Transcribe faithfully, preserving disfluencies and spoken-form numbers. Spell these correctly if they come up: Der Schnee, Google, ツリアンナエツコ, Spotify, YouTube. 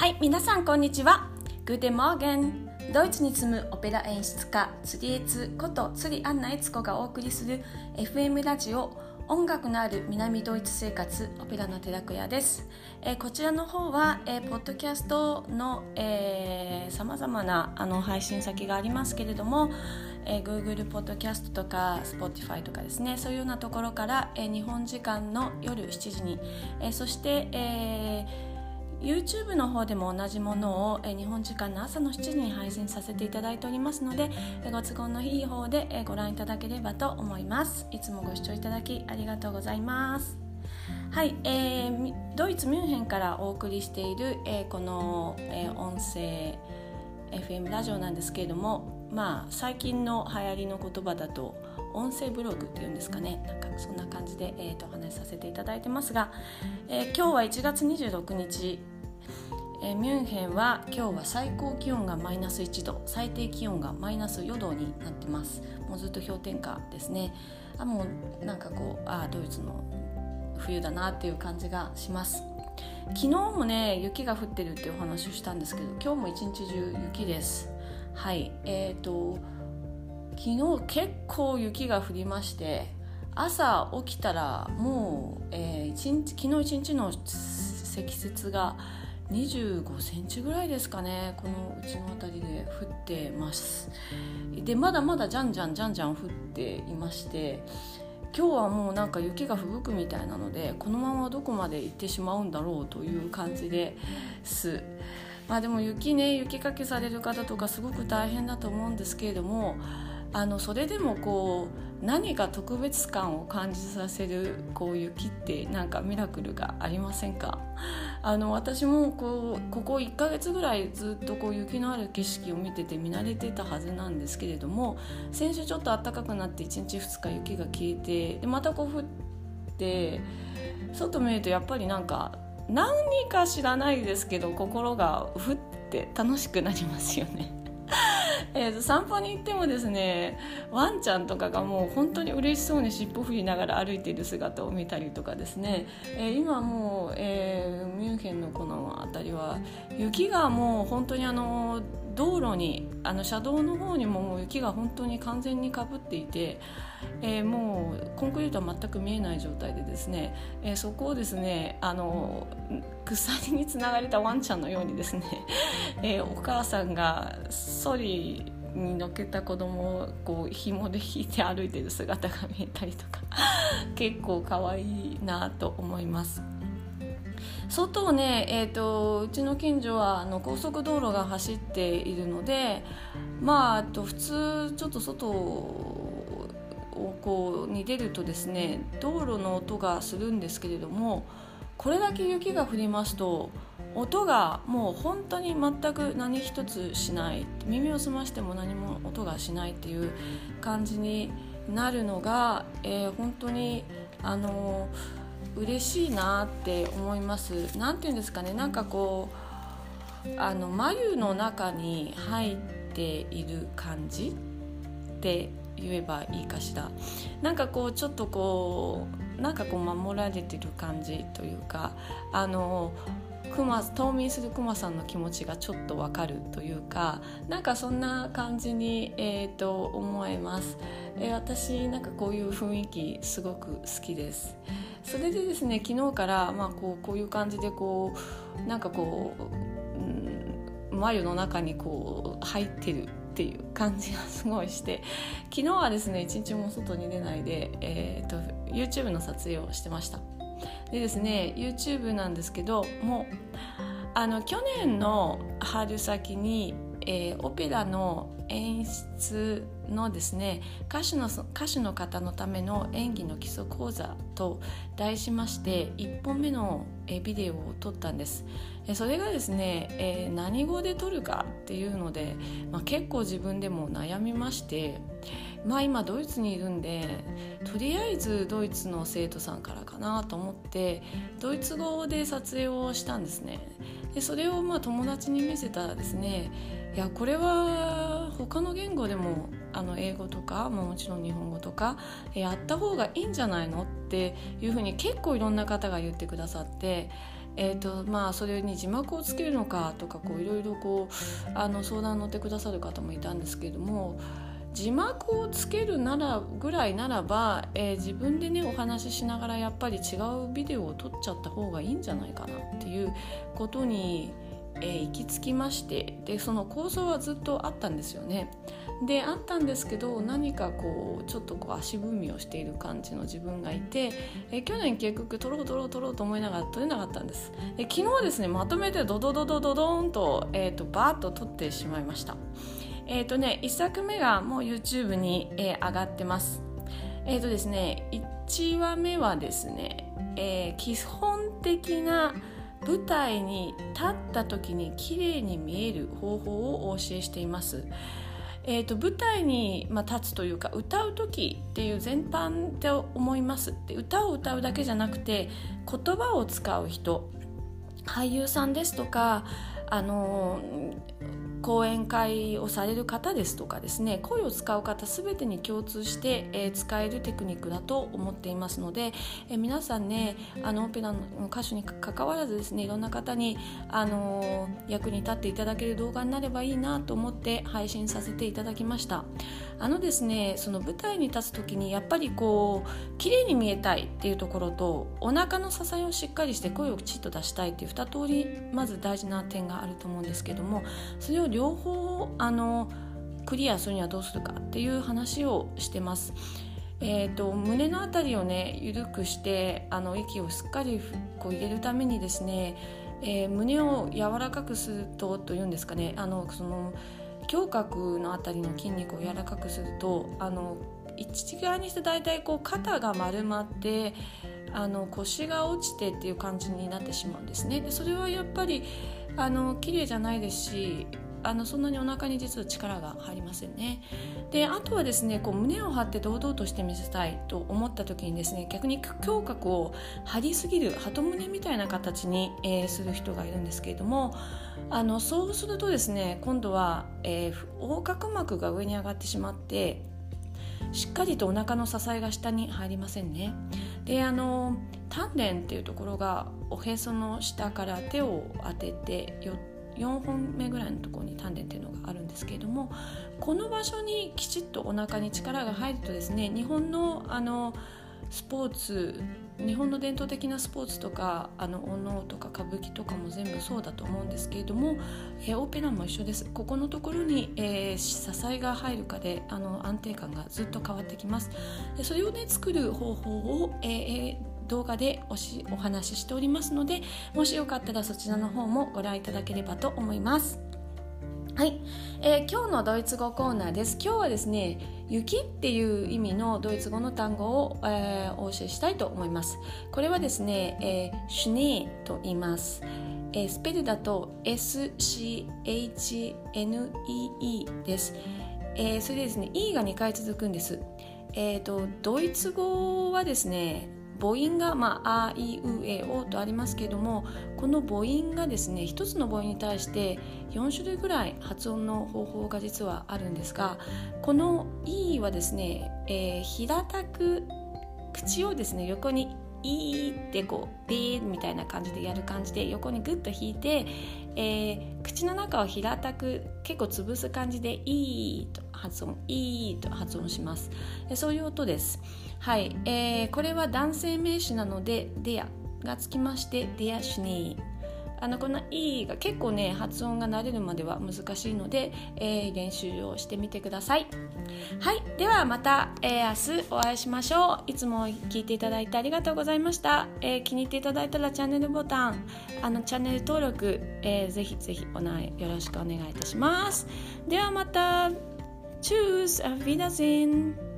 はい、皆さんこんにちは。グーテンモーゲン。ドイツに住むオペラ演出家ツリエツことツリアンナエツコがお送りする エフエム ラジオ音楽のある南ドイツ生活オペラのてらくやです、えー、こちらの方は、えー、ポッドキャストのさまざまなあの配信先がありますけれども、えー、Google ポッドキャストとか Spotify とかですね、そういうようなところから、えー、日本時間の夜しちじに、えー、そして、えーYouTube の方でも同じものを日本時間の朝のしちじに配信させていただいておりますので、ご都合のいい方でご覧いただければと思います。いつもご視聴いただきありがとうございます。はい、えー、ドイツミュンヘンからお送りしている、えー、この、えー、音声 エフエム ラジオなんですけれども、まあ最近の流行りの言葉だと音声ブログっていうんですかね、なんかそんな感じで、えー、とお話しさせていただいてますが、えー、今日はいちがつにじゅうろくにち、えー、ミュンヘンは今日は最高気温がマイナスいちど、最低気温がマイナスよどになってます。もうずっと氷点下ですね。あもうなんかこうあドイツの冬だなっていう感じがします。昨日もね雪が降ってるっていうお話をしたんですけど、今日も一日中雪です。はい、えーと昨日結構雪が降りまして、朝起きたらもう、えー、一日昨日一日の積雪がにじゅうごセンチぐらいですかね、このうちの辺りで降ってます。でまだまだじゃんじゃんじゃんじゃん降っていまして、今日はもうなんか雪が吹雪くみたいなので、このままどこまで行ってしまうんだろうという感じです。まあでも雪ね、雪かきされる方とかすごく大変だと思うんですけれども、あのそれでもこう何か特別感を感じさせるこう雪ってなんかミラクルがありませんか？あの私もこうここいっかげつぐらいずっとこう雪のある景色を見てて見慣れてたはずなんですけれども、先週ちょっと暖かくなっていちにちふつか雪が消えて、でまたこう降って、外見るとやっぱりなんか何か知らないですけど心が降って楽しくなりますよね。えー、散歩に行ってもですね、ワンちゃんとかがもう本当に嬉しそうに尻尾振りながら歩いている姿を見たりとかですね、えー、今もう、えー、ミュンヘンのこの辺りは雪がもう本当にあの道路にあの車道の方に も, もう雪が本当に完全にかぶっていて、えー、もうコンクリートは全く見えない状態でですね、えー、そこをですねあの鎖につながれたワンちゃんのようにですね、えー、お母さんがソリにのけた子供をこう紐で引いて歩いている姿が見えたりとか結構可愛いなと思います。外をね、えーと、うちの近所はあの高速道路が走っているので、まあ、あと普通ちょっと外をこうに出るとですね、道路の音がするんですけれども、これだけ雪が降りますと音がもう本当に全く何一つしない、耳を澄ましても何も音がしないっていう感じになるのが、えー、本当にあの嬉しいなって思います。なんていうんですかね、なんかこうあの眉の中に入っている感じって言えばいいかしら、なんかこうちょっとこうなんかこう守られてる感じというか、あの熊冬眠するクマさんの気持ちがちょっとわかるというか、なんかそんな感じに、えー、と思えます、えー、私なんかこういう雰囲気すごく好きです。それでですね、昨日から、まあ、こう、こういう感じでこうなんかこう、うん、眉の中にこう入ってるっていう感じがすごいして、昨日はですね一日も外に出ないで、えー、と YouTube の撮影をしてました。でですね YouTube なんですけども、あの去年の春先に、えー、オペラの演出のですね歌手の、歌手の方のための演技の基礎講座と題しましていっぽんめのビデオを撮ったんです。それがですね、えー、何語で撮るかっていうので、まあ、結構自分でも悩みまして、まあ、今ドイツにいるんでとりあえずドイツの生徒さんからかなと思ってドイツ語で撮影をしたんですね。でそれをまあ友達に見せたらですね、いやこれは他の言語でもあの英語とか、まあ、もちろん日本語とかやった方がいいんじゃないのっていうふうに結構いろんな方が言ってくださって、えーとまあ、それに字幕をつけるのかとかこういろいろこうあの相談に乗ってくださる方もいたんですけれども、字幕をつけるならぐらいならば、えー、自分でねお話ししながらやっぱり違うビデオを撮っちゃった方がいいんじゃないかなっていうことに、えー、行き着きまして、でその構想はずっとあったんですよね。であったんですけど、何かこうちょっとこう足踏みをしている感じの自分がいて、え去年結局撮ろう撮ろう撮ろうと思いながら撮れなかったんです。で昨日ですね、まとめてドドドドドドーンと、えーと、バーッと撮ってしまいました。えーとね、いっさくめがもう YouTube に、えー、上がってます。えーとですね、いちわめはですね、えー、基本的な舞台に立った時に綺麗に見える方法をお教えしています。えー、と舞台に、まあ、立つというか歌う時っていう全般って思います。で歌を歌うだけじゃなくて言葉を使う人、俳優さんですとか、あのー、講演会をされる方ですとかですね、声を使う方全てに共通して、えー、使えるテクニックだと思っていますので、えー、皆さんね、あのオペラの歌手にかかわらずですね、いろんな方に、あのー、役に立っていただける動画になればいいなと思って配信させていただきました。あのですね、その舞台に立つ時にやっぱりこう綺麗に見えたいっていうところと、お腹の支えをしっかりして声をきちっと出したいっていう二通り、まず大事な点があると思うんですけども、それを両方あのクリアするにはどうするかっていう話をしてます。えーと、胸のあたりをね緩くして、あの息をしっかりこう入れるためにですね、えー、胸を柔らかくするとというんですかね、あのその胸郭のあたりの筋肉を柔らかくすると、あの一概にしてだいたいこう肩が丸まってあの腰が落ちてっていう感じになってしまうんですね。でそれはやっぱりあの綺麗じゃないですし、あのそんなにお腹に実は力が入りませんね。であとはですね、こう胸を張って堂々として見せたいと思った時にですね、逆に胸郭を張りすぎる鳩胸みたいな形に、えー、する人がいるんですけれども、あのそうするとですね、今度は、えー、横隔膜が上に上がってしまって、しっかりとお腹の支えが下に入りませんね。であの丹田っていうところがおへその下から手を当ててよんほんめぐらいのところに丹田っていうのがあるんですけれども、この場所にきちっとお腹に力が入るとですね、日本のあのスポーツ、日本の伝統的なスポーツとか、あのお能とか歌舞伎とかも全部そうだと思うんですけれども、えー、オペラも一緒です。ここのところに、えー、支えが入るかで、あの安定感がずっと変わってきます。でそれをね作る方法を、えー、動画で お, しお話ししておりますので、もしよかったらそちらの方もご覧いただければと思います。はい、えー、今日のドイツ語コーナーです。今日はですね、雪っていう意味のドイツ語の単語を、えー、お教えしたいと思います。これはですね、えー、シュネーと言います。えー、スペルだと エスシーエイチエヌイーイー です。えー、それでですね、 E がにかい続くんです。えーと、ドイツ語はですね、母音が、まあ、あ、い、う、え、おとありますけれども、この母音がですね、一つの母音に対してよんしゅるいぐらい発音の方法が実はあるんですが、この E はですね、えー、平たく口をですね、横にいーってこうビーみたいな感じでやる感じで横にグッと引いて、えー、口の中を平たく結構潰す感じでいーと発音いーと発音します。そういう音です。はい、えー、これは男性名詞なのでデアがつきましてデアシュニー。あのこの E が結構ね発音が慣れるまでは難しいので、えー、練習をしてみてください。はい、ではまた、えー、明日お会いしましょう。いつも聞いていただいてありがとうございました。えー、気に入っていただいたらチャンネルボタン、あのチャンネル登録、えー、ぜひぜひおなよろしくお願いいたします。ではまた、チュース、アフィダゼン。